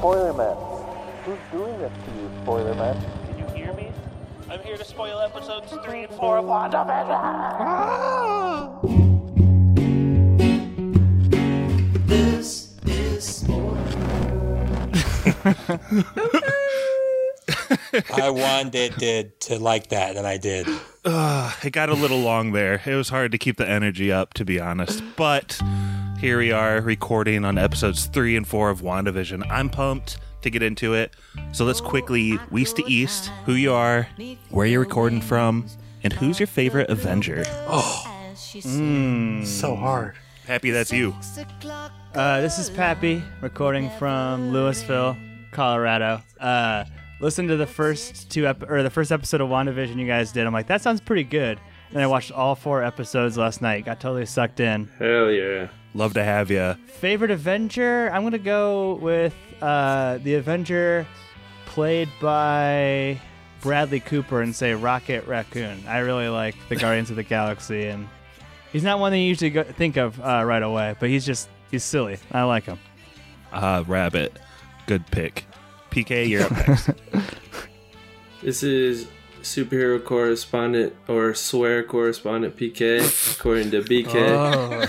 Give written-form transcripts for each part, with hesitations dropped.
Spoiler Man. Who's doing this to you, Spoiler Man? Can you hear me? I'm here to spoil episodes 3 and 4 of WandaVision! This is spoiler. I wanted it to like that, and I did. It got a little long there. It was hard to keep the energy up, to be honest. But here we are recording on episodes 3 and 4 of WandaVision. I'm pumped to get into it. So let's quickly, West to East, who you are, where you're recording from, and who's your favorite Avenger. So hard. Pappy, that's you. This is Pappy, recording from Louisville, Colorado. Listen to the first first episode of WandaVision you guys did. I'm like, that sounds pretty good. And I watched all 4 episodes last night. Got totally sucked in. Hell yeah. Love to have you. Favorite Avenger? I'm going to go with the Avenger played by Bradley Cooper and say Rocket Raccoon. I really like the Guardians of the Galaxy. And he's not one that you usually think of right away, but he's silly. I like him. Rabbit. Good pick. PK, you're up next. This is superhero correspondent or swear correspondent PK, according to BK. Oh,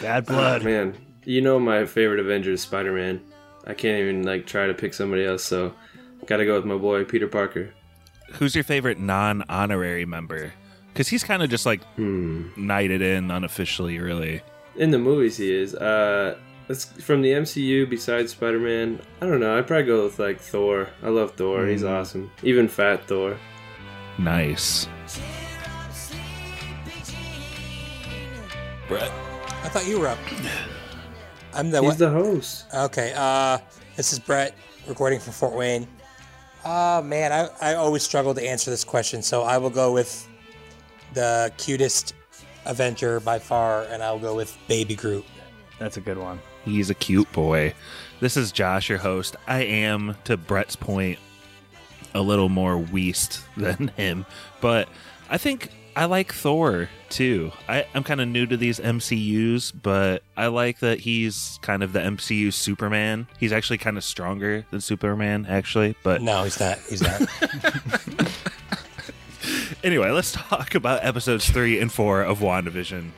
bad blood. Man, you know my favorite Avenger is Spider-Man. I can't even try to pick somebody else, so gotta go with my boy Peter Parker. Who's your favorite non-honorary member? Because he's kind of just knighted in unofficially, really. In the movies, he is. That's from the MCU. Besides Spider-Man, I don't know. I'd probably go with Thor. I love Thor. He's awesome. Even fat Thor. Nice. Brett, I thought you were up. He's the host. Okay. This is Brett, recording from Fort Wayne. Man, I always struggle to answer this question, so I will go with the cutest Avenger by far, and I'll go with Baby Groot. That's a good one. He's a cute boy. This is Josh, your host. I am, to Brett's point, a little more West than him, but I think I like Thor too. I'm kind of new to these MCUs, but I like that he's kind of the MCU Superman. He's actually kind of stronger than Superman, actually. But no, he's not. Anyway, let's talk about episodes 3 and 4 of WandaVision.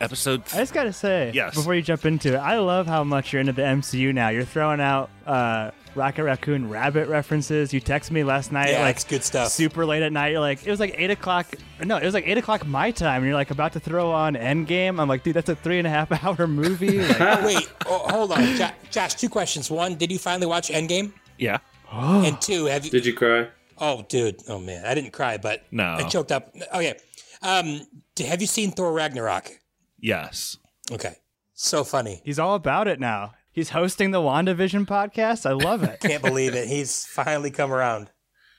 I just gotta say, yes, before you jump into it, I love how much you're into the MCU now. You're throwing out Rocket Raccoon Rabbit references. You text me last night, yeah, it's good stuff. Super late at night. You're like, it was 8 o'clock. No, it was 8 o'clock my time. And you're about to throw on Endgame. I'm like, dude, that's a 3.5 hour movie. Wait, hold on, Josh. 2 questions. 1, did you finally watch Endgame? Yeah. And 2, have you? Did you cry? Oh, dude. Oh man, I didn't cry, but no, I choked up. Oh yeah. Have you seen Thor Ragnarok? Yes. Okay. So funny. He's all about it now. He's hosting the WandaVision podcast. I love it. Can't believe it. He's finally come around.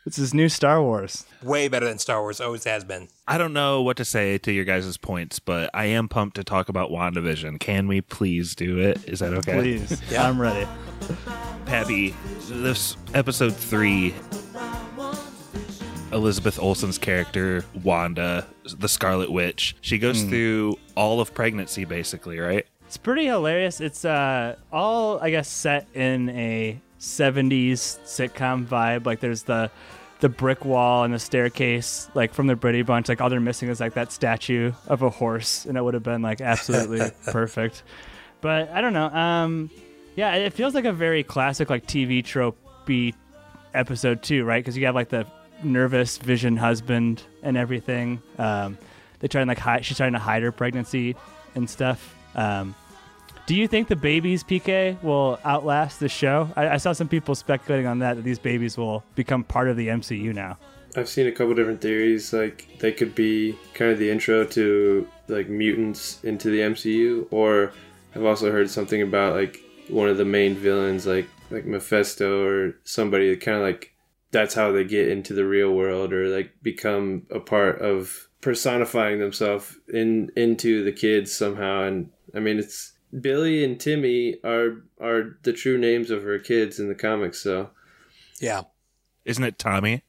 It's his new Star Wars. Way better than Star Wars. Always has been. I don't know what to say to your guys' points, but I am pumped to talk about WandaVision. Can we please do it? Is that okay? Please. Yeah, I'm ready. Pappy, this episode 3... Elizabeth Olsen's character, Wanda, the Scarlet Witch. She goes through all of pregnancy, basically, right? It's pretty hilarious. It's all, I guess, set in a 70s sitcom vibe. There's the brick wall and the staircase, from the Brady Bunch. All they're missing is, that statue of a horse, and it would have been, absolutely perfect. But I don't know. Yeah, it feels like a very classic, TV trope-y episode, too, right? Because you have, the nervous Vision husband and everything. They try and she's trying to hide her pregnancy and stuff. Do you think the babies, PK, will outlast the show? I saw some people speculating on that these babies will become part of the MCU now. I've seen a couple different theories, they could be kind of the intro to mutants into the MCU, or I've also heard something about one of the main villains, like Mephisto or somebody that kind of that's how they get into the real world, or become a part of personifying themselves into the kids somehow. And I mean, it's Billy and Timmy are the true names of her kids in the comics. So yeah, isn't it Tommy,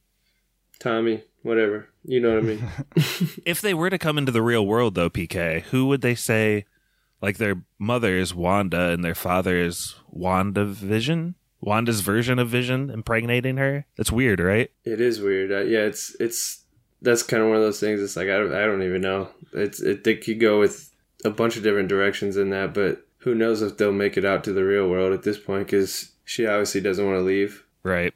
whatever, you know what I mean? If they were to come into the real world though, PK, who would they say their mother is Wanda and their father is WandaVision? Wanda's version of Vision impregnating her. It's weird, right? It is weird. Yeah, it's that's kind of one of those things. It's like I don't even know. They could go with a bunch of different directions in that, but who knows if they'll make it out to the real world at this point, because she obviously doesn't want to leave. Right.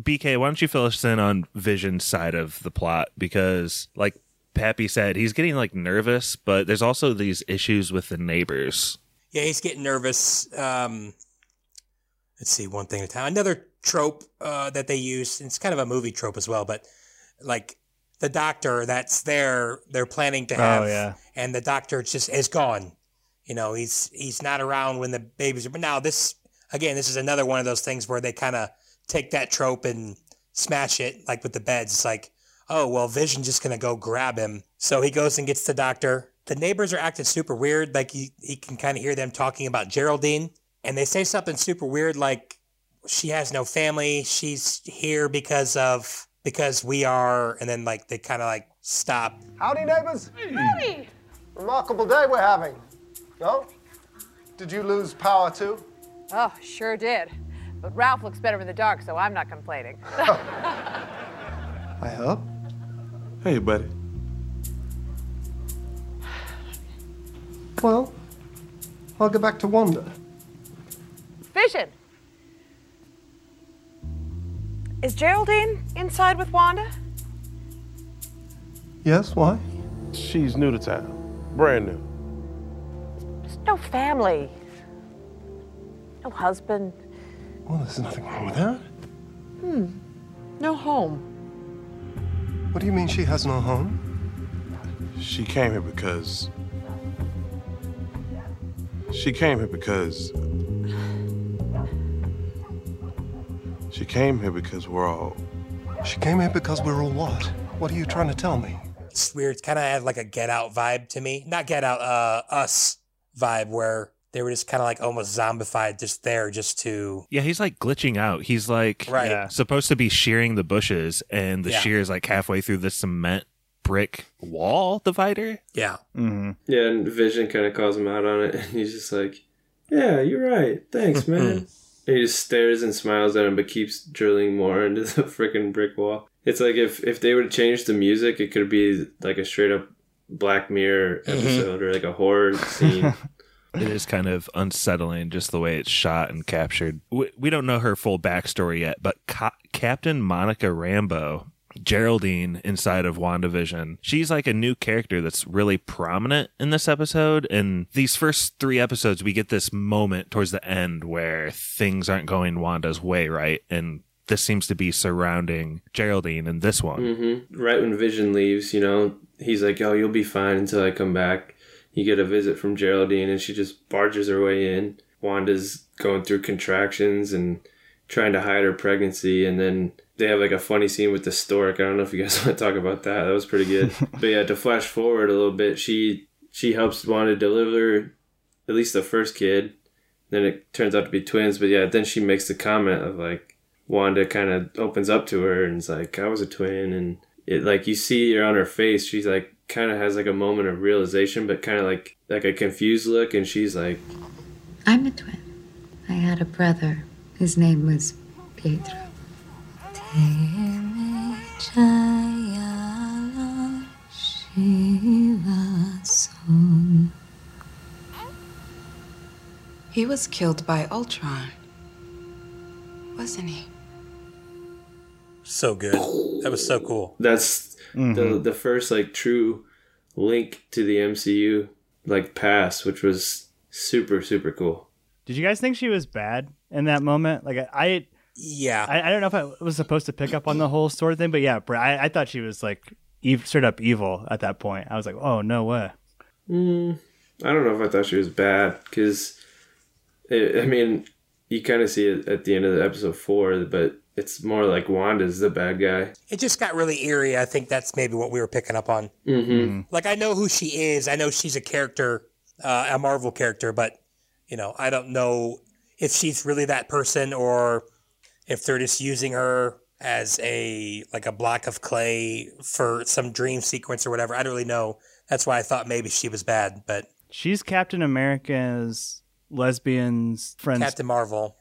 BK, why don't you fill us in on Vision's side of the plot? Because, like Pappy said, he's getting like nervous, but there's also these issues with the neighbors. Yeah, he's getting nervous. Let's see, one thing at a time. Another trope that they use, and it's kind of a movie trope as well, but like the doctor that's there, they're planning to have, and the doctor just is gone. You know, he's not around when the babies are. But now this, again, this is another one of those things where they kind of take that trope and smash it, like with the beds. It's like, oh, well, Vision's just going to go grab him. So he goes and gets the doctor. The neighbors are acting super weird. Like he can kind of hear them talking about Geraldine. And they say something super weird, like she has no family. She's here because we are. And then like they kind of like stop. Howdy, neighbors. Howdy. Remarkable day we're having. No? Did you lose power too? Oh, sure did. But Ralph looks better in the dark, so I'm not complaining. I hope. Hey, buddy. Well, I'll get back to Wanda. Vision! Is Geraldine inside with Wanda? Yes, why? She's new to town. Brand new. There's no family. No husband. Well, there's nothing wrong with that. No home. What do you mean she has no home? She came here because we're all... She came here because we're all what? What are you trying to tell me? It's weird. It's kind of had like a Get Out vibe to me. Not Get Out, Us vibe, where... they were just kind of like almost zombified, just there, just to... Yeah, he's like glitching out. He's like supposed to be shearing the bushes, and the shear is like halfway through the cement brick wall divider. Yeah. Mm-hmm. Yeah, and Vision kind of calls him out on it, and he's just like, yeah, you're right. Thanks, man. And he just stares and smiles at him, but keeps drilling more into the freaking brick wall. It's like if they would change the music, it could be like a straight-up Black Mirror episode or like a horror scene. It is kind of unsettling, just the way it's shot and captured. We don't know her full backstory yet, but Captain Monica Rambeau, Geraldine inside of WandaVision, she's like a new character that's really prominent in this episode. And these first three episodes, we get this moment towards the end where things aren't going Wanda's way, right? And this seems to be surrounding Geraldine in this one. Mm-hmm. Right when Vision leaves, you know, he's like, oh, you'll be fine until I come back. You get a visit from Geraldine, and she just barges her way in. Wanda's going through contractions and trying to hide her pregnancy, and then they have like a funny scene with the stork. I don't know if you guys want to talk about that. That was pretty good. But yeah, to flash forward a little bit, she helps Wanda deliver at least the first kid. Then it turns out to be twins, but yeah, then she makes the comment of like, Wanda kind of opens up to her and is like, I was a twin, and it like you see her on her face, she's like, kind of has like a moment of realization, but kind of like a confused look, and she's like, I'm a twin. I had a brother. His name was Pietro. He was killed by Ultron, wasn't he? So good. That was so cool. That's the first like true link to the MCU like past, which was super, super cool. Did you guys think she was bad in that moment? Like I don't know if I was supposed to pick up on the whole sword thing, but yeah, I thought she was like straight up evil at that point. I was like, oh, no way. I don't know if I thought she was bad, because I mean, you kind of see it at the end of the episode 4, but it's more like Wanda's the bad guy. It just got really eerie. I think that's maybe what we were picking up on. Mm-hmm. Like, I know who she is. I know she's a character, a Marvel character, but, you know, I don't know if she's really that person or if they're just using her as a block of clay for some dream sequence or whatever. I don't really know. That's why I thought maybe she was bad, but... She's Captain America's lesbian's friend. Captain Marvel.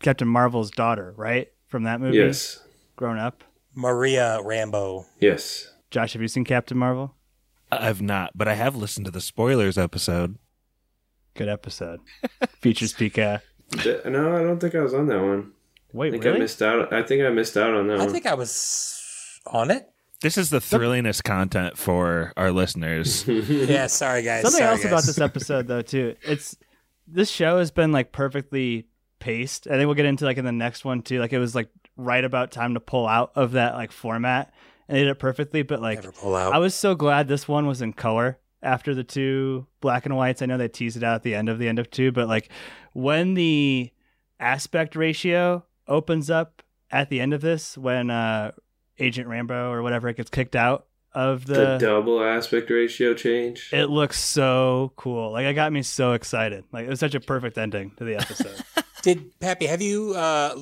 Captain Marvel's daughter, right? From that movie? Yes. Grown up? Maria Rambeau. Yes. Josh, have you seen Captain Marvel? I've not, but I have listened to the spoilers episode. Good episode. Features PK. No, I don't think I was on that one. Wait, really? I think I missed out on that one. I think I was on it. This is the thrillingest content for our listeners. Yeah, sorry, guys. Something else about this episode, though, too. This show has been, like, perfectly paced. I think we'll get into, like, in the next one, too. Like, it was, like, right about time to pull out of that, like, format. And they did it perfectly. But, like, I was so glad this one was in color after the two black and whites. I know they teased it out at the end of two. But, like, when the aspect ratio opens up at the end of this, when... Agent Rambeau or whatever, it gets kicked out of the double aspect ratio change. It looks so cool. Like, it got me so excited. Like, it was such a perfect ending to the episode. Did Pappy, have you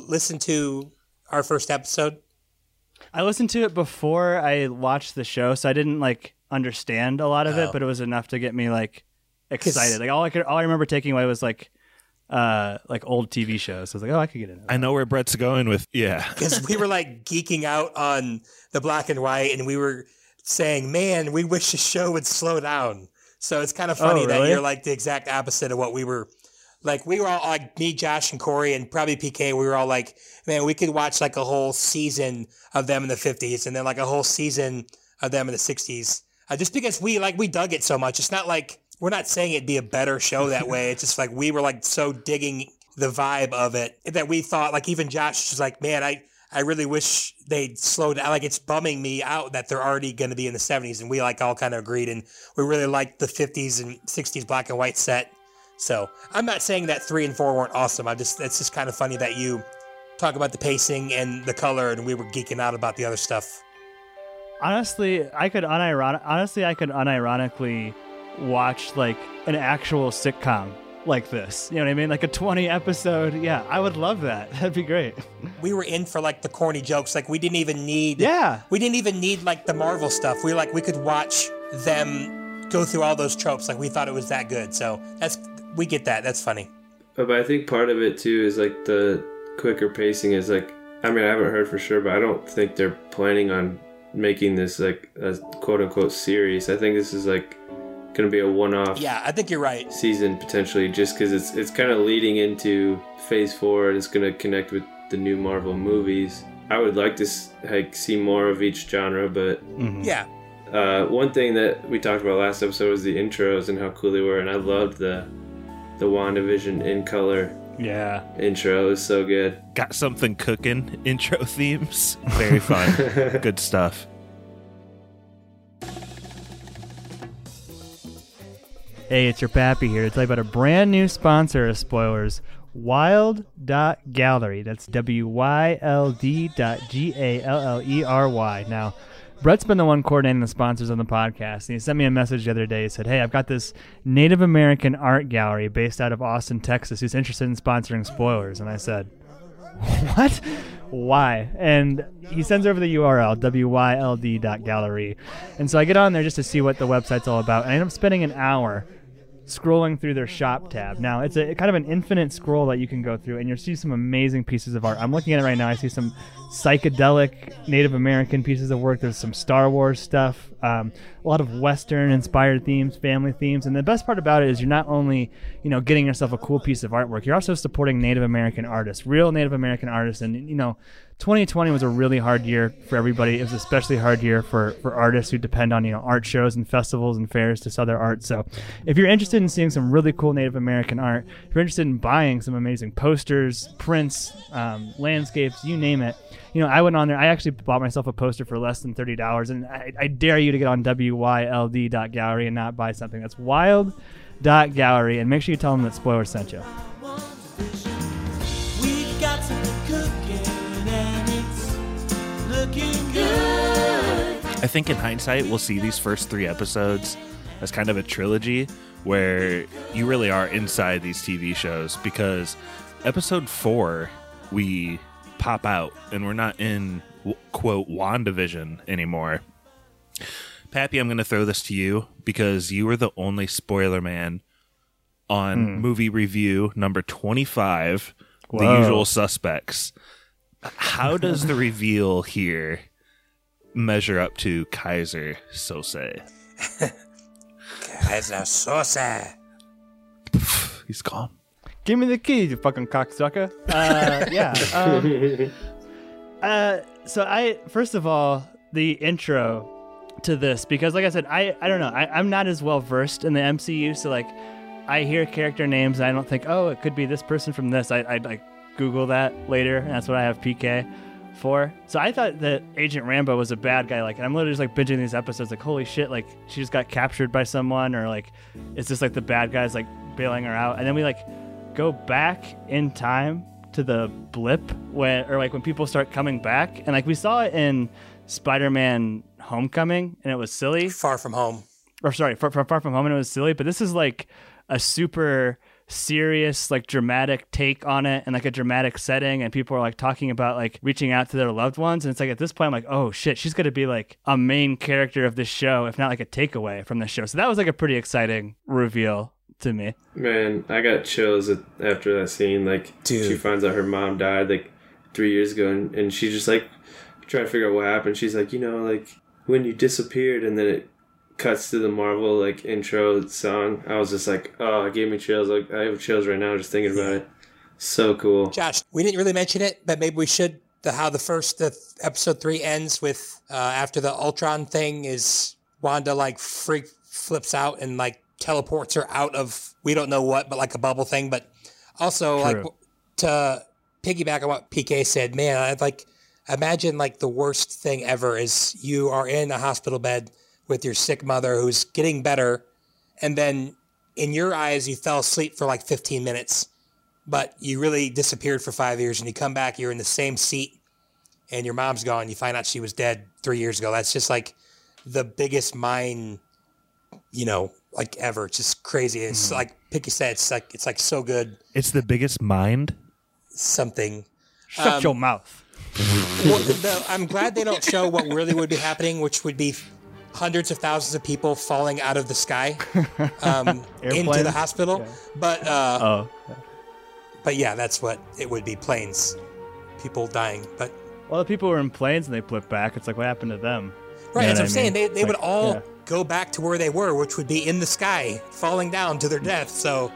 listened to our first episode? I listened to it before I watched the show, so I didn't like understand a lot of it, but it was enough to get me like excited. Like all I remember taking away was like old TV shows. I was like, oh, I could get in. I know where Brett's going with, yeah. Because we were like geeking out on the black and white, and we were saying, man, we wish the show would slow down. So it's kind of funny that you're like the exact opposite of what we were. Like, we were all like, me, Josh, and Corey, and probably PK, we were all like, man, we could watch like a whole season of them in the 50s, and then like a whole season of them in the 60s. Just because we dug it so much. It's not like, we're not saying it'd be a better show that way. It's just like we were like so digging the vibe of it that we thought, like, even Josh was like, man, I really wish they'd slow down. Like, it's bumming me out that they're already going to be in the 70s. And we like all kind of agreed. And we really liked the 50s and 60s black and white set. So I'm not saying that 3 and 4 weren't awesome. It's just kind of funny that you talk about the pacing and the color and we were geeking out about the other stuff. Honestly, I could unironically watch like an actual sitcom like this, you know what I mean, like a 20 episode. Yeah, I would love that. That'd be great. We were in for like the corny jokes. Like, we didn't even need like the Marvel stuff. We were like, we could watch them go through all those tropes. Like, we thought it was that good. So we get that. That's funny. But I think part of it too is like the quicker pacing is like, I mean, I haven't heard for sure, but I don't think they're planning on making this like a quote unquote series. I think this is like going to be a one-off. Yeah, I think you're right. Season potentially, just because it's kind of leading into phase 4 and it's going to connect with the new Marvel movies. I would like to like see more of each genre, but yeah. One thing that we talked about last episode was the intros and how cool they were, and I loved the WandaVision in color. Yeah, intro is so good. Got something cooking. Intro themes, very fun. Good stuff. Hey, it's your Pappy here to tell you about a brand new sponsor of Spoilers, wyld.gallery. That's wyld.gallery. Now, Brett's been the one coordinating the sponsors on the podcast, and he sent me a message the other day. He said, hey, I've got this Native American art gallery based out of Austin, Texas, who's interested in sponsoring Spoilers. And I said, what? Why? And he sends over the URL, wyld.gallery. And so I get on there just to see what the website's all about, and I end up spending an hour scrolling through their shop tab. Now, it's a kind of an infinite scroll that you can go through, and you'll see some amazing pieces of art. I'm looking at it right now. I see some psychedelic Native American pieces of work. There's some Star Wars stuff, a lot of Western-inspired themes, family themes. And the best part about it is you're not only, you know, getting yourself a cool piece of artwork, you're also supporting Native American artists, real Native American artists. And, you know, 2020 was a really hard year for everybody. It was especially hard year for artists who depend on, you know, art shows and festivals and fairs to sell their art. So if you're interested in seeing some really cool Native American art, if you're interested in buying some amazing posters, prints, landscapes, you name it, you know, I went on there. I actually bought myself a poster for less than $30, and I dare you to get on wyld.gallery and not buy something. That's wyld.gallery, and make sure you tell them that Spoiler sent you. I think in hindsight, we'll see these first 3 episodes as kind of a trilogy where you really are inside these TV shows, because episode 4, we pop out and we're not in, quote, WandaVision anymore. Pappy, I'm going to throw this to you because you were the only spoiler man on movie review number 25 the usual suspects. How does the reveal here measure up to Kaiser Sose? Kaiser Sose. He's gone. Give me the key, you fucking cocksucker. Yeah. So I, first of all, the intro to this, because like I said, I don't know. I'm not as well versed in the MCU. So like I hear character names. And I don't think, oh, it could be this person from this. I'd like Google that later. And that's what I have PK for. So I thought that Agent Rambeau was a bad guy. Like, and I'm literally just like binging these episodes. Like, holy shit. Like she just got captured by someone, or like, it's just like the bad guys like bailing her out. And then we like go back in time to the blip when people start coming back. And like we saw it in Spider-Man Homecoming, and it was silly. Far From Home, and it was silly. But this is like a super serious, like dramatic take on it, and like a dramatic setting, and people are like talking about like reaching out to their loved ones. And it's like at this point I'm like, oh shit, she's gonna be like a main character of this show, if not like a takeaway from the show. So that was like a pretty exciting reveal to me. Man, I got chills after that scene. Like, dude, she finds out her mom died like 3 years ago, and she just like trying to figure out what happened. She's like, you know, like when you disappeared, and then it cuts to the Marvel like intro song. I was just like, oh, it gave me chills. Like I have chills right now just thinking about it. So cool. Josh, we didn't really mention it, but maybe we should. How the episode 3 ends with after the Ultron thing is Wanda like flips out and like teleports her out of we don't know what, but like a bubble thing. But also true. Like to piggyback on what PK said, man, I'd like. Imagine like the worst thing ever is you are in a hospital bed with your sick mother who's getting better, and then in your eyes you fell asleep for like 15 minutes, but you really disappeared for 5 years, and you come back, you're in the same seat, and your mom's gone. You find out she was dead 3 years ago. That's just like the biggest mind, you know, like ever. It's just crazy. It's like Picky said, it's like so good. It's the biggest mind? Something. Shut your mouth. Well, I'm glad they don't show what really would be happening, which would be hundreds of thousands of people falling out of the sky into the hospital. Yeah. But but yeah, that's what it would be. Planes, people dying. But well, the people were in planes and they flipped back. It's like, what happened to them? Right, you know that's what I'm saying. They like, would all go back to where they were, which would be in the sky, falling down to their death. So.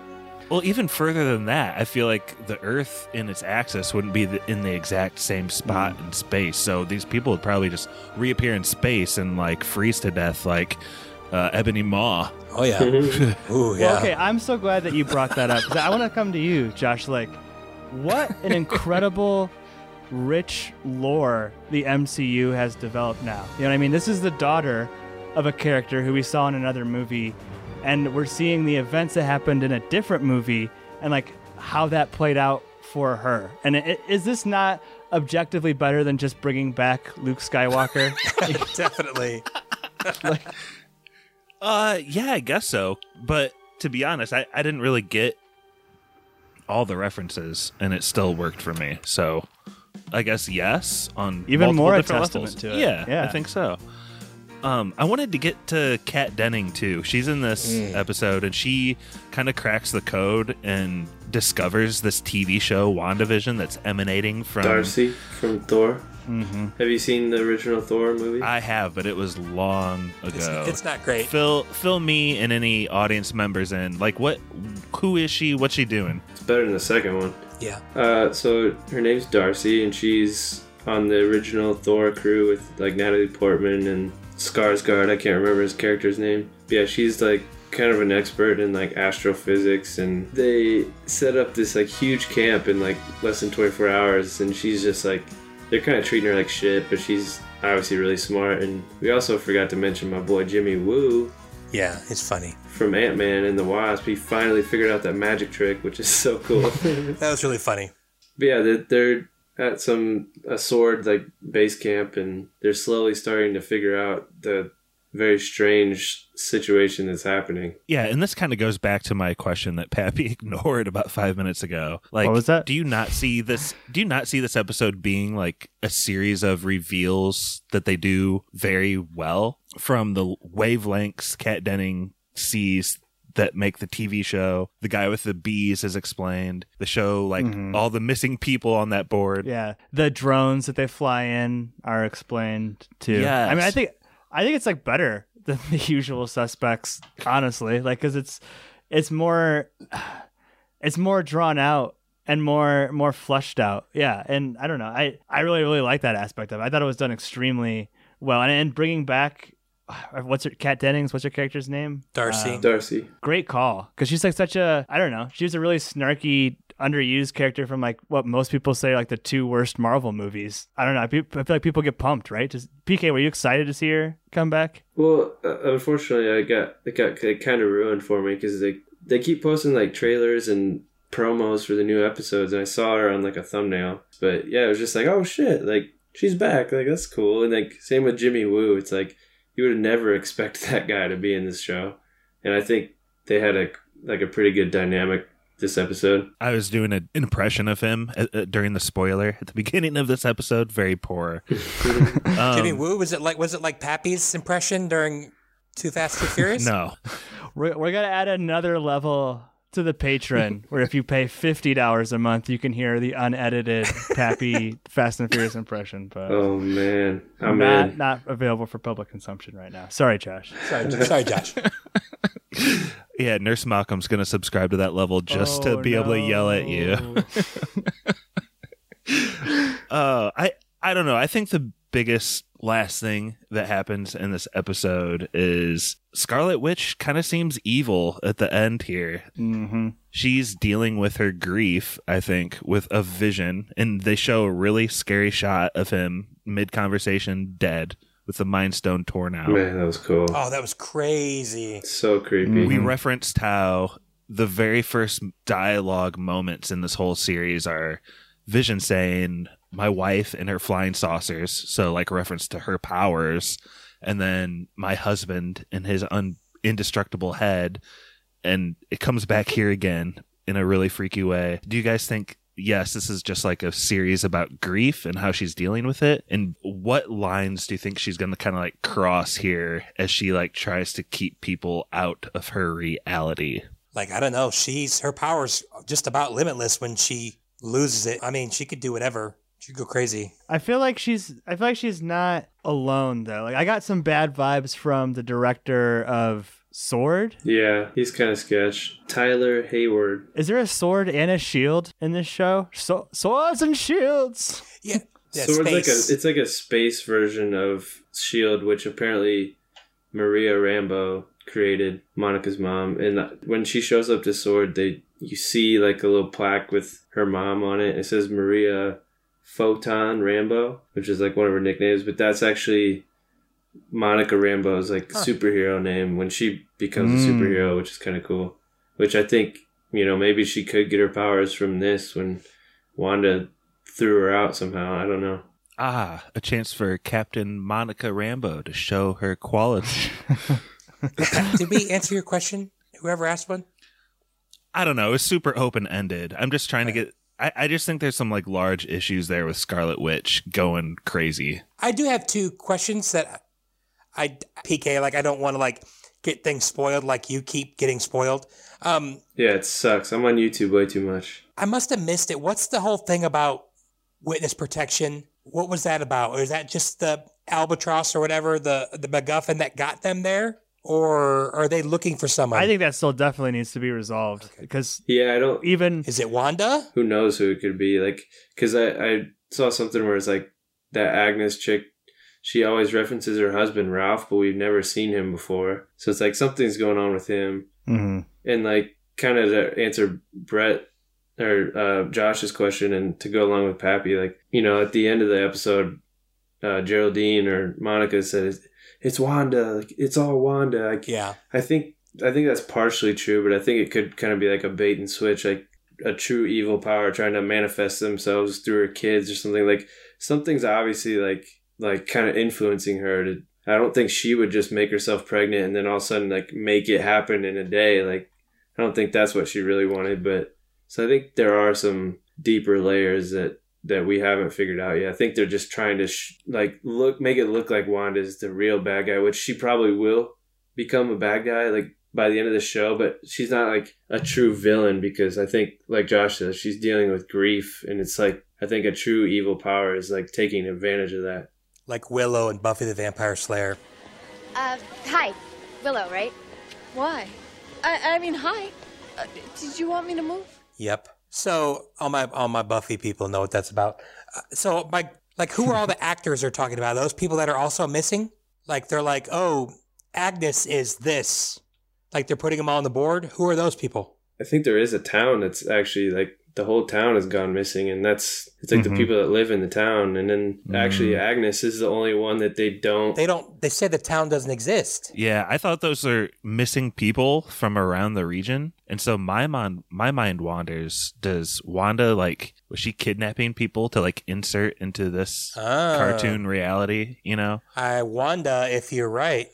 Well, even further than that, I feel like the Earth in its axis wouldn't be in the exact same spot in space. So these people would probably just reappear in space and like freeze to death, like Ebony Maw. Oh yeah. Ooh, yeah. Well, okay, I'm so glad that you brought that up, because I want to come to you, Josh. Like, what an incredible, rich lore the MCU has developed now. You know what I mean? This is the daughter of a character who we saw in another movie. And we're seeing the events that happened in a different movie and like how that played out for her. And is this not objectively better than just bringing back Luke Skywalker? Definitely. Like, yeah, I guess so. But to be honest, I didn't really get all the references, and it still worked for me. So I guess yes on even more a testament to it. Yeah, I think so. I wanted to get to Kat Dennings, too. She's in this episode, and she kind of cracks the code and discovers this TV show, WandaVision, that's emanating from... Darcy from Thor. Mm-hmm. Have you seen the original Thor movie? I have, but it was long ago. It's not great. Fill me and any audience members in. Like, who is she? What's she doing? It's better than the second one. Yeah. So her name's Darcy, and she's on the original Thor crew with, like, Natalie Portman and... Skarsgård, I can't remember his character's name. Yeah, she's like kind of an expert in like astrophysics, and they set up this like huge camp in like less than 24 hours, and she's just like, they're kind of treating her like shit, but she's obviously really smart. And we also forgot to mention my boy Jimmy Woo. Yeah, it's funny. From Ant-Man and the Wasp, he finally figured out that magic trick, which is so cool. That was really funny. But yeah, they're at a SWORD like base camp, and they're slowly starting to figure out the very strange situation that's happening. Yeah, and this kind of goes back to my question that Pappy ignored about 5 minutes ago. Like, what was that? Do you not see this episode being like a series of reveals that they do very well from the wavelengths Kat Dennings sees that make the TV show. The guy with the bees is explained. The show, like, all the missing people on that board. Yeah. The drones that they fly in are explained, too. Yes. I mean, I think it's, like, better than The Usual Suspects, honestly. Like, because it's more drawn out and more fleshed out. Yeah. And I don't know. I really, really like that aspect of it. I thought it was done extremely well. And bringing back... Kat Dennings, what's her character's name? Darcy. Darcy. Great call. Because she's like such a, I don't know, she was a really snarky, underused character from like what most people say like the two worst Marvel movies. I don't know. I feel like people get pumped, right? Just, PK, were you excited to see her come back? Well, unfortunately, it got kind of ruined for me because they keep posting like trailers and promos for the new episodes, and I saw her on like a thumbnail. But yeah, it was just like, oh shit, like she's back. Like that's cool. And like same with Jimmy Woo. It's like, you would never expect that guy to be in this show. And I think they had a pretty good dynamic this episode. I was doing an impression of him during the spoiler at the beginning of this episode. Very poor. Jimmy Woo, was it like Pappy's impression during Too Fast, Too Furious? No. We're going to add another level to the Patreon where if you pay $50 a month, you can hear the unedited Pappy Fast and Furious impression. But oh man, I'm not available for public consumption right now. Sorry, Josh. Sorry, Josh. Yeah, Nurse Malcolm's going to subscribe to that level just to be able to yell at you. I don't know. I think the biggest last thing that happens in this episode is Scarlet Witch kind of seems evil at the end here. Mm-hmm. She's dealing with her grief, I think, with a vision, and they show a really scary shot of him mid-conversation dead with the Mind Stone torn out. Man, that was cool. Oh, that was crazy. So creepy. We referenced how the very first dialogue moments in this whole series are Vision saying, "My wife and her flying saucers," so like reference to her powers, and then "my husband and his indestructible head," and it comes back here again in a really freaky way. Do you guys think, yes, this is just like a series about grief and how she's dealing with it? And what lines do you think she's going to kind of like cross here as she like tries to keep people out of her reality? Like, I don't know, her powers just about limitless when she loses it. I mean, she could do whatever. She'd go crazy. I feel like she's not alone though. Like I got some bad vibes from the director of SWORD. Yeah, he's kind of sketch. Tyler Hayward. Is there a sword and a shield in this show? Swords and shields. Yeah. Sword's like it's like a space version of Shield, which apparently Maria Rambeau created, Monica's mom. And when she shows up to SWORD, you see like a little plaque with her mom on it. It says Maria Photon Rambeau, which is like one of her nicknames, but that's actually Monica Rambeau's like superhero name when she becomes a superhero, which is kind of cool. Which I think, you know, maybe she could get her powers from this when Wanda threw her out somehow. I don't know. Ah, a chance for Captain Monica Rambeau to show her quality. Did we answer your question? Whoever asked one? I don't know. It's super open-ended. I'm just trying to get... I just think there's some like large issues there with Scarlet Witch going crazy. I do have two questions that PK, like I don't want to like get things spoiled like you keep getting spoiled. Yeah, it sucks. I'm on YouTube way too much. I must have missed it. What's the whole thing about witness protection? What was that about? Or is that just the albatross or whatever, the MacGuffin that got them there? Or are they looking for someone? I think that still definitely needs to be resolved. Okay. Because yeah, I don't even... Is it Wanda? Who knows who it could be? Like, because I saw something where it's like that Agnes chick, she always references her husband, Ralph, but we've never seen him before. So it's like something's going on with him. Mm-hmm. And like kind of to answer Brett or Josh's question and to go along with Pappy, like, you know, at the end of the episode, Geraldine or Monica said... It's Wanda. Like, it's all Wanda. I think that's partially true, but I think it could kind of be like a bait and switch, like a true evil power trying to manifest themselves through her kids or something. Like something's obviously like kind of influencing her. I don't think she would just make herself pregnant and then all of a sudden like make it happen in a day. Like I don't think that's what she really wanted. But so I think there are some deeper layers that we haven't figured out yet. I think they're just trying to make it look like Wanda's the real bad guy, which she probably will become a bad guy. Like by the end of the show, but she's not like a true villain because I think, like Josh says, she's dealing with grief, and it's like, I think a true evil power is like taking advantage of that. Like Willow and Buffy the Vampire Slayer. Hi. Willow, right? Why? I mean, hi. Did you want me to move? Yep. So all my Buffy people know what that's about. So like who are all the actors they're talking about? Those people that are also missing? Like they're like, oh, Agnes is this. Like they're putting them all on the board. Who are those people? I think there is a town that's actually like the whole town has gone missing, and it's like mm-hmm. the people that live in the town. And then mm-hmm. actually Agnes is the only one that they say the town doesn't exist. Yeah, I thought those are missing people from around the region. And so my mind wanders. Does Wanda, like, was she kidnapping people to like insert into this cartoon reality, you know? I wonder if you're right.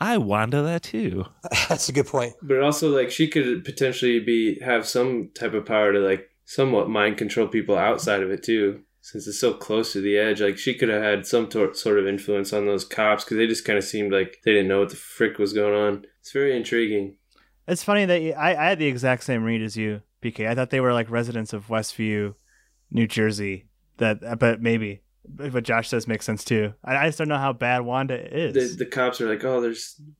I wonder that too. That's a good point. But also, like, she could potentially have some type of power to like somewhat mind control people outside of it too, since it's so close to the edge. Like, she could have had some sort of influence on those cops because they just kind of seemed like they didn't know what the frick was going on. It's very intriguing. It's funny that I had the exact same read as you, PK. I thought they were like residents of Westview, New Jersey. But maybe. What Josh says makes sense too. I just don't know how bad Wanda is. The cops are like, oh,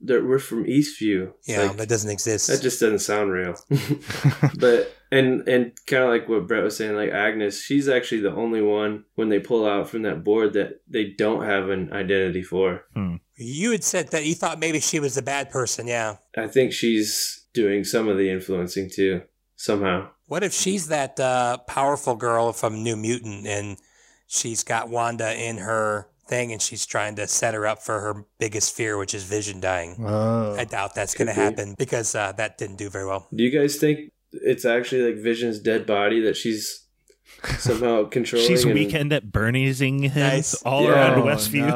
we're from Eastview. Yeah, like, that doesn't exist. That just doesn't sound real. But and kind of like what Brett was saying, like Agnes, she's actually the only one when they pull out from that board that they don't have an identity for. Hmm. You had said that you thought maybe she was the bad person. Yeah, I think she's doing some of the influencing too somehow. What if she's that powerful girl from New Mutant and she's got Wanda in her thing, and she's trying to set her up for her biggest fear, which is Vision dying. Oh, I doubt that's going to happen because that didn't do very well. Do you guys think it's actually like Vision's dead body that she's somehow controlling? She's weekend at Bernie's-ing him around Westview.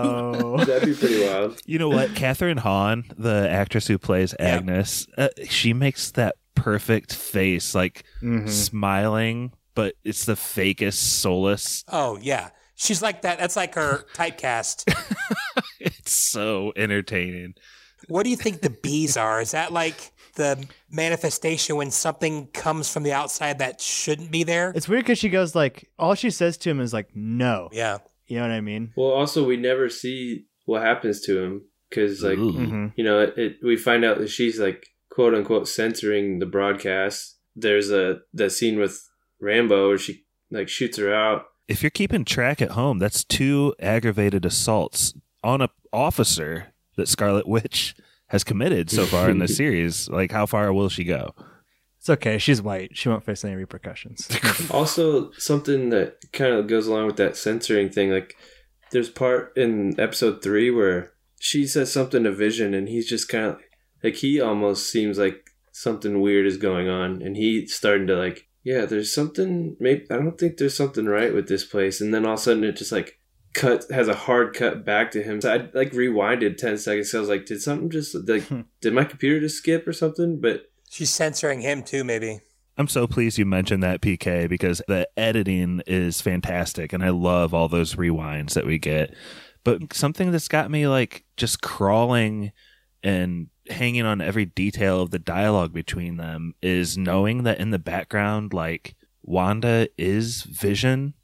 No. That'd be pretty wild. You know what? Catherine Hahn, the actress who plays Agnes, she makes that perfect face, like smiling. But it's the fakest soulless. Oh, yeah. She's like that. That's like her typecast. It's so entertaining. What do you think the bees are? Is that like the manifestation when something comes from the outside that shouldn't be there? It's weird because she goes like, all she says to him is like, no. Yeah. You know what I mean? Well, also, we never see what happens to him because, like, you know, we find out that she's like, quote unquote, censoring the broadcast. There's that scene with Rambeau where she like shoots her out. If you're keeping track at home, that's 2 aggravated assaults on a officer that Scarlet Witch has committed so far in the series. Like, how far will she go? It's okay. She's white. She won't face any repercussions. Also, something that kind of goes along with that censoring thing, like there's part in episode 3 where she says something to Vision and he's just kind of like, he almost seems like something weird is going on and he's starting to like, yeah, there's something, maybe I don't think there's something right with this place. And then all of a sudden it just like has a hard cut back to him. So I like rewinded 10 seconds. So I was like, did something just like, did my computer just skip or something? But she's censoring him too, maybe. I'm so pleased you mentioned that, PK, because the editing is fantastic. And I love all those rewinds that we get. But something that's got me like just crawling and hanging on every detail of the dialogue between them is knowing that in the background, like, Wanda is Vision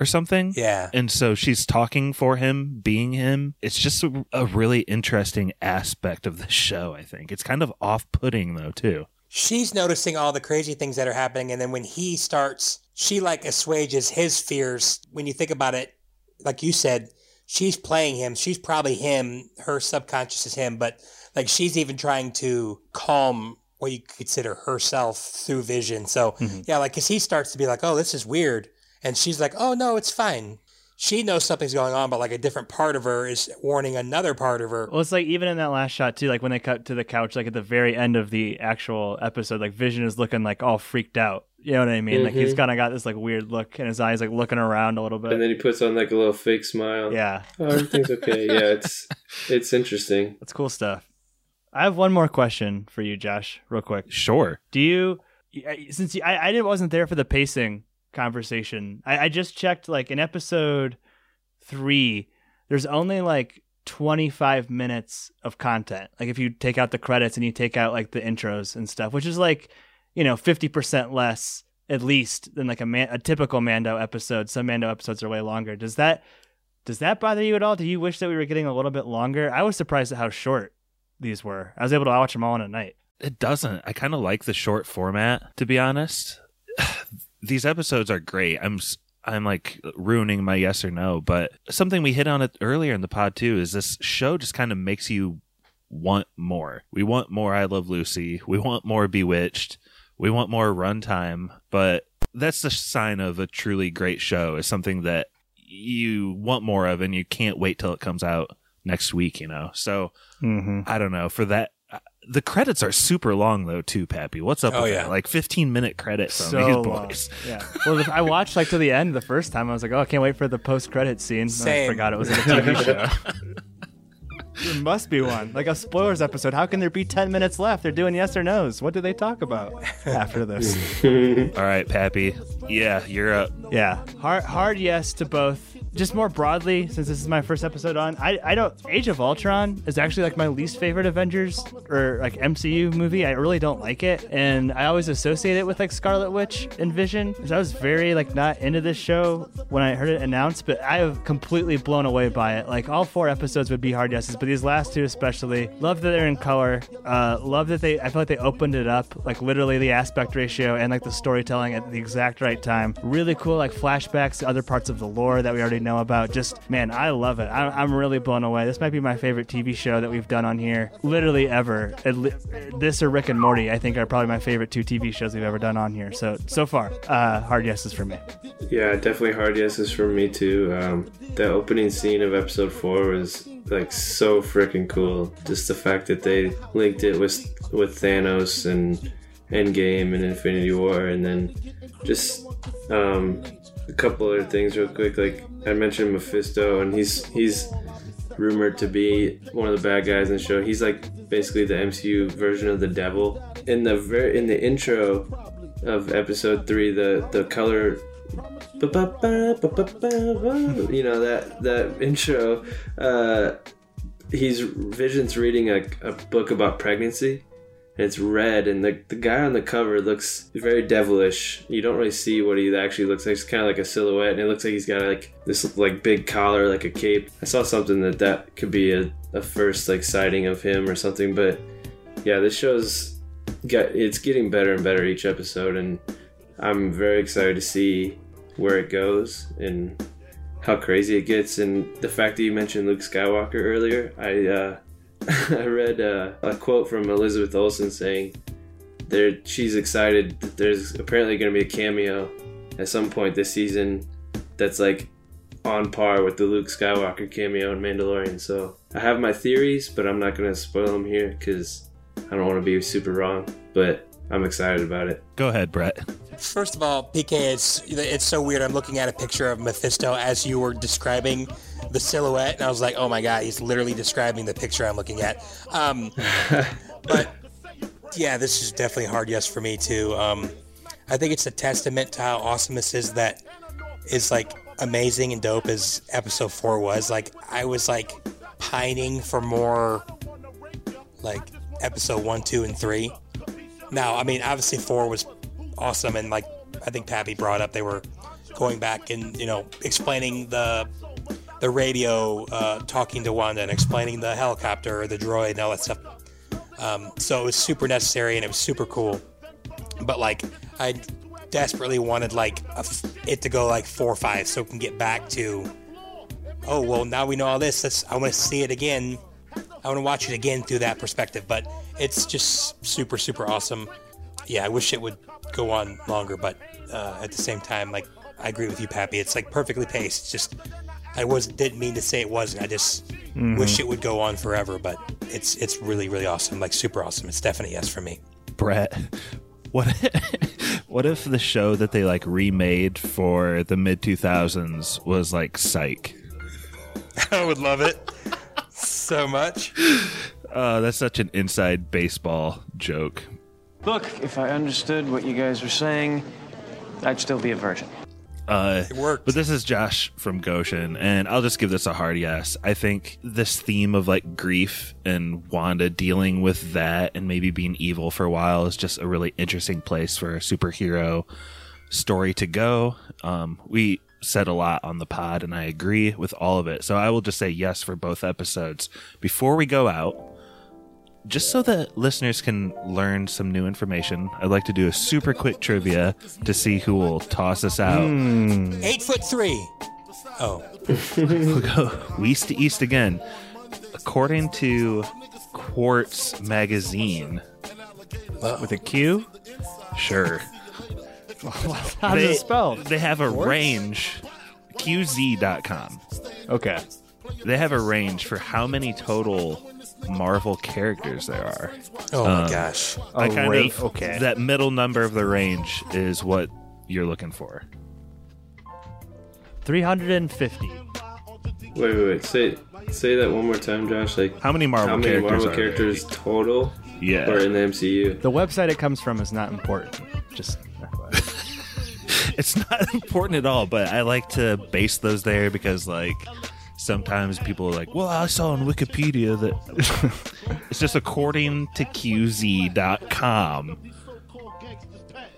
or something. Yeah. And so she's talking for him, being him. It's just a really interesting aspect of the show, I think. It's kind of off-putting, though, too. She's noticing all the crazy things that are happening, and then when he starts, she, like, assuages his fears. When you think about it, like you said, she's playing him. She's probably him. Her subconscious is him, but... like, she's even trying to calm what you consider herself through Vision. So, yeah, like, because he starts to be like, oh, this is weird. And she's like, oh, no, it's fine. She knows something's going on, but, like, a different part of her is warning another part of her. Well, it's like, even in that last shot, too, like, when they cut to the couch, like, at the very end of the actual episode, like, Vision is looking, like, all freaked out. You know what I mean? Like, he's kind of got this, like, weird look in his eyes, like, looking around a little bit. And then he puts on, like, a little fake smile. Yeah. Oh, everything's okay. Yeah, it's interesting. It's cool stuff. I have one more question for you, Josh, real quick. Sure. Do you, since I wasn't there for the pacing conversation, I just checked, like, in episode 3, there's only, like, 25 minutes of content. Like if you take out the credits and you take out like the intros and stuff, which is like, you know, 50% less at least than like a typical Mando episode. Some Mando episodes are way longer. Does that bother you at all? Do you wish that we were getting a little bit longer? I was surprised at how short these were. I was able to watch them all in a night. It doesn't. I kind of like the short format, to be honest. These episodes are great. I'm like ruining my yes or no, but something we hit on it earlier in the pod too is this show just kind of makes you want more. We want more I Love Lucy. We want more Bewitched. We want more runtime, but that's the sign of a truly great show, is something that you want more of and you can't wait till it comes out next week, you know? So I don't know, for that. The credits are super long, though, too, Pappy. What's up with that? Like 15-minute credits on these boys. Yeah. Well, I watched like to the end the first time. I was like, oh, I can't wait for the post-credit scene. Same. I forgot it was in a TV show. There must be one. Like a spoilers episode. How can there be 10 minutes left? They're doing yes or no's. What do they talk about after this? All right, Pappy. Yeah, you're up. Yeah. Hard yes to both. Just more broadly, since this is my first episode on, I don't. Age of Ultron is actually like my least favorite Avengers or like MCU movie. I really don't like it, and I always associate it with like Scarlet Witch and Vision. So I was very like not into this show when I heard it announced, but I have completely blown away by it. Like all four episodes would be hard yeses, but these last two especially. Love that they're in color. Love that they. I feel like they opened it up, like literally the aspect ratio and like the storytelling at the exact right time. Really cool, like flashbacks to other parts of the lore that we already know about. Just, man, I love it. I'm really blown away. This might be my favorite TV show that we've done on here literally ever. This or Rick and Morty, I think, are probably my favorite two TV shows we've ever done on here. So far, hard yeses for me. Yeah, definitely hard yeses for me too. The opening scene of episode 4 was like so freaking cool. Just the fact that they linked it with Thanos and Endgame and Infinity War, and then just a couple other things real quick. Like I mentioned Mephisto, and he's rumored to be one of the bad guys in the show. He's like basically the MCU version of the devil. In the intro of episode 3, the color, you know, that intro, Vision's reading a book about pregnancy. And it's red, and the guy on the cover looks very devilish. You don't really see what he actually looks like. It's kind of like a silhouette, and it looks like he's got like this like big collar, like a cape. I saw something that could be a first like sighting of him or something. But yeah, this show's it's getting better and better each episode, and I'm very excited to see where it goes and how crazy it gets. And the fact that you mentioned Luke Skywalker earlier, I read a quote from Elizabeth Olsen saying she's excited that there's apparently going to be a cameo at some point this season that's like on par with the Luke Skywalker cameo in Mandalorian. So I have my theories, but I'm not going to spoil them here because I don't want to be super wrong, but I'm excited about it. Go ahead, Brett. First of all, PK, it's so weird. I'm looking at a picture of Mephisto as you were describing the silhouette, and I was like, oh my God, he's literally describing the picture I'm looking at. But yeah, this is definitely a hard yes for me too. I think it's a testament to how awesome this is, that is like amazing and dope as episode 4 was. Like I was like pining for more like episode 1, 2, and 3. Now, I mean, obviously 4 was awesome, and like I think Pappy brought up, they were going back and, you know, explaining the radio, talking to Wanda and explaining the helicopter or the droid and all that stuff. So it was super necessary and it was super cool. But like I desperately wanted like it to go like 4 or 5 so it can get back to, oh, well, now we know all this. I want to see it again. I want to watch it again through that perspective, but it's just super, super awesome. Yeah, I wish it would go on longer, but at the same time, like I agree with you, Pappy. It's like perfectly paced. It's just didn't mean to say it wasn't. I just wish it would go on forever, but it's really, really awesome. Like super awesome. It's definitely yes for me. Brett, what if the show that they like remade for the mid-2000s was like Psych? I would love it. So much. That's such an inside baseball joke. Look, if I understood what you guys were saying, I'd still be a virgin. It worked. But this is Josh from Goshen, and I'll just give this a hard yes. I think this theme of like grief and Wanda dealing with that and maybe being evil for a while is just a really interesting place for a superhero story to go. We said a lot on the pod, and I agree with all of it. So I will just say yes for both episodes. Before we go out, just so that listeners can learn some new information, I'd like to do a super quick trivia to see who will toss us out. 8'3". Oh. We'll go east to east again. According to Quartz Magazine, with a Q? Sure. How's it spelled? They have a range. QZ.com. Okay. They have a range for how many total Marvel characters there are. Oh my gosh. Okay. That middle number of the range is what you're looking for. 350. Wait. Say that one more time, Josh. Like how many Marvel characters total? Yeah. Or in the MCU. The website it comes from is not important. Just it's not important at all, but I like to base those there because like sometimes people are like, well, I saw on Wikipedia that it's just according to QZ.com.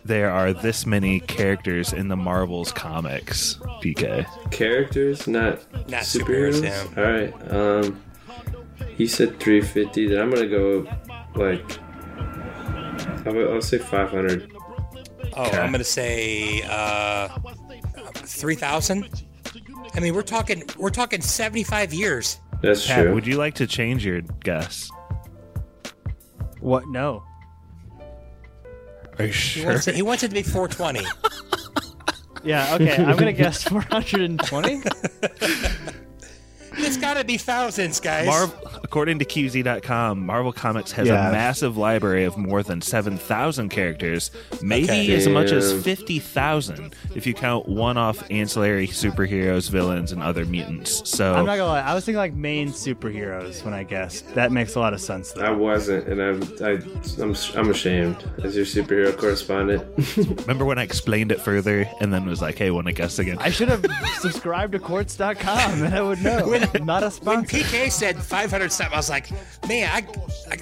There are this many characters in the Marvel's comics, PK. Characters, not superheroes? Yeah. All right. He said 350, then I'm going to go like, I'll say 500. Oh, okay. I'm going to say 3,000. I mean, we're talking 75 years. That's Pat, true. Would you like to change your guess? What? No. Are you sure? He wants it to be 420. Yeah, okay. I'm going to guess 420. It's got to be thousands, guys. According to QZ.com, Marvel Comics has a massive library of more than 7,000 characters, as much as 50,000 if you count one-off ancillary superheroes, villains, and other mutants. So I'm not going to lie. I was thinking like main superheroes when I guessed. That makes a lot of sense, though. I wasn't, and I'm ashamed as your superhero correspondent. Remember when I explained it further and then was like, hey, want to guess again? I should have subscribed to Quartz.com and I would know. Not a sponsor. When PK said 500 stuff, I was like, man,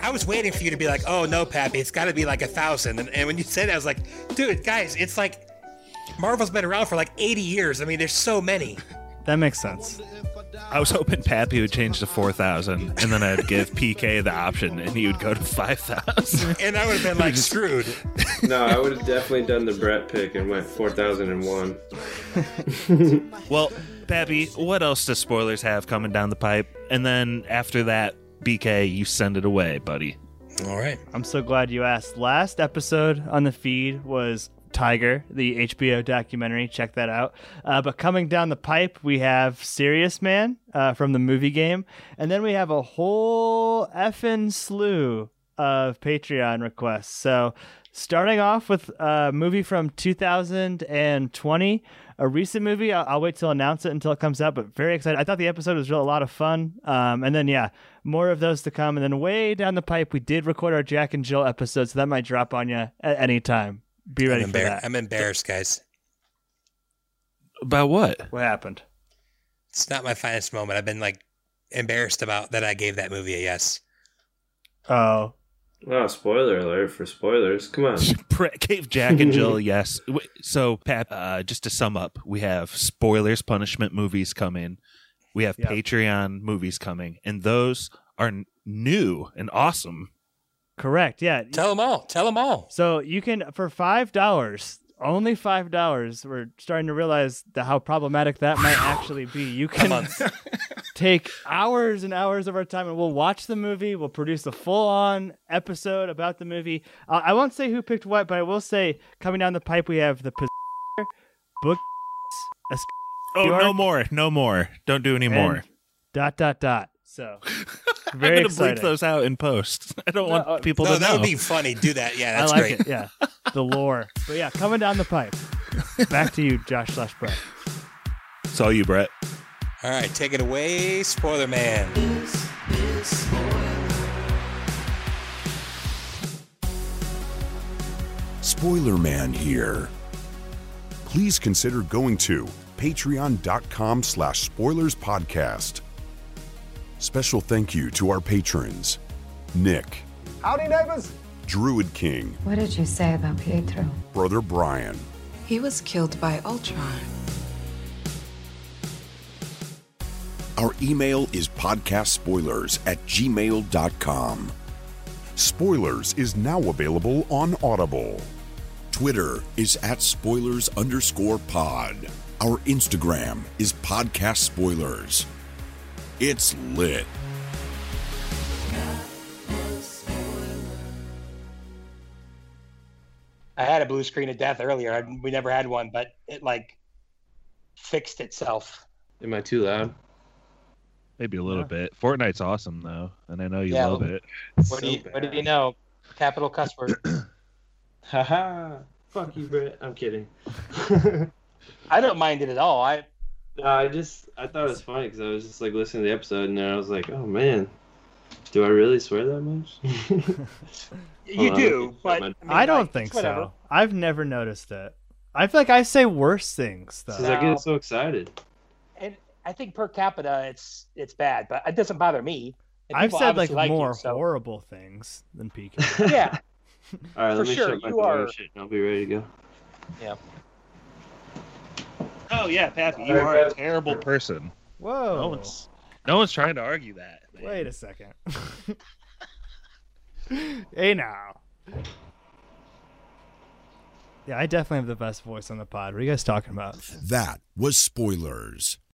I was waiting for you to be like, oh no, Pappy, it's got to be like 1,000. And when you said that, I was like, dude, guys, it's like Marvel's been around for like 80 years. I mean, there's so many. That makes sense. I was hoping Pappy would change to 4,000, and then I'd give PK the option, and he would go to 5,000. And I would have been like screwed. No, I would have definitely done the Brett pick and went 4,001. Well, Pappy, what else does spoilers have coming down the pipe? And then after that, BK, you send it away, buddy. All right. I'm so glad you asked. Last episode on the feed was Tiger, the HBO documentary. Check that out. But coming down the pipe, we have Serious Man from the movie game. And then we have a whole effing slew of Patreon requests. So starting off with a movie from 2020, a recent movie. I'll wait till announce it until it comes out, but very excited. I thought the episode was a lot of fun. And then, more of those to come. And then way down the pipe, we did record our Jack and Jill episode, so that might drop on you at any time. Be ready for that. I'm embarrassed, guys. About what? What happened? It's not my finest moment. I've been embarrassed about that I gave that movie a yes. Oh. Wow, spoiler alert for spoilers. Come on. Gave Jack and Jill a yes. So, Pat, just to sum up, we have spoilers punishment movies coming. We have Patreon movies coming. And those are new and awesome. Correct. Yeah. Tell them all. So you can, for $5, only $5, we're starting to realize how problematic that might actually be. You can take hours and hours of our time and we'll watch the movie. We'll produce a full on episode about the movie. I won't say who picked what, but I will say coming down the pipe, we have the book. No more. Don't do any more. .. So very I'm going to bleep those out in post. I don't want people to know. That would be funny. Do that. Yeah, that's great. It. Yeah, the lore. But yeah, coming down the pipe. Back to you, Josh/Brett. It's all you, Brett. All right, take it away, Spoiler Man. Spoiler Man here. please consider going to patreon.com/spoilerspodcast. Special thank you to our patrons, Nick. Howdy, neighbors. Druid King. What did you say about Pietro? Brother Brian. He was killed by Ultron. Our email is podcastspoilers@gmail.com. Spoilers is now available on Audible. Twitter is @spoilers_pod. Our Instagram is podcastspoilers. It's lit. I had a blue screen of death earlier. We never had one, but it like fixed itself. Am I too loud? Maybe a little bit. Fortnite's awesome, though, and I know you love it. What do you know? Capital cuss word. Haha. Fuck you, Brett. I'm kidding. I don't mind it at all. I thought it was funny because I was just like listening to the episode and I was like, oh man, do I really swear that much? You do, but I don't think so. I've never noticed it. I feel like I say worse things though. Because I get so excited. I think per capita, it's bad, but it doesn't bother me. And I've said like more horrible things than PK. Yeah, all right. Let me shut my shit and I'll be ready to go. Yeah. Oh yeah, Pappy, you are a terrible person. Whoa. No one's trying to argue that. Man. Wait a second. Hey now. Yeah, I definitely have the best voice on the pod. What are you guys talking about? That was spoilers.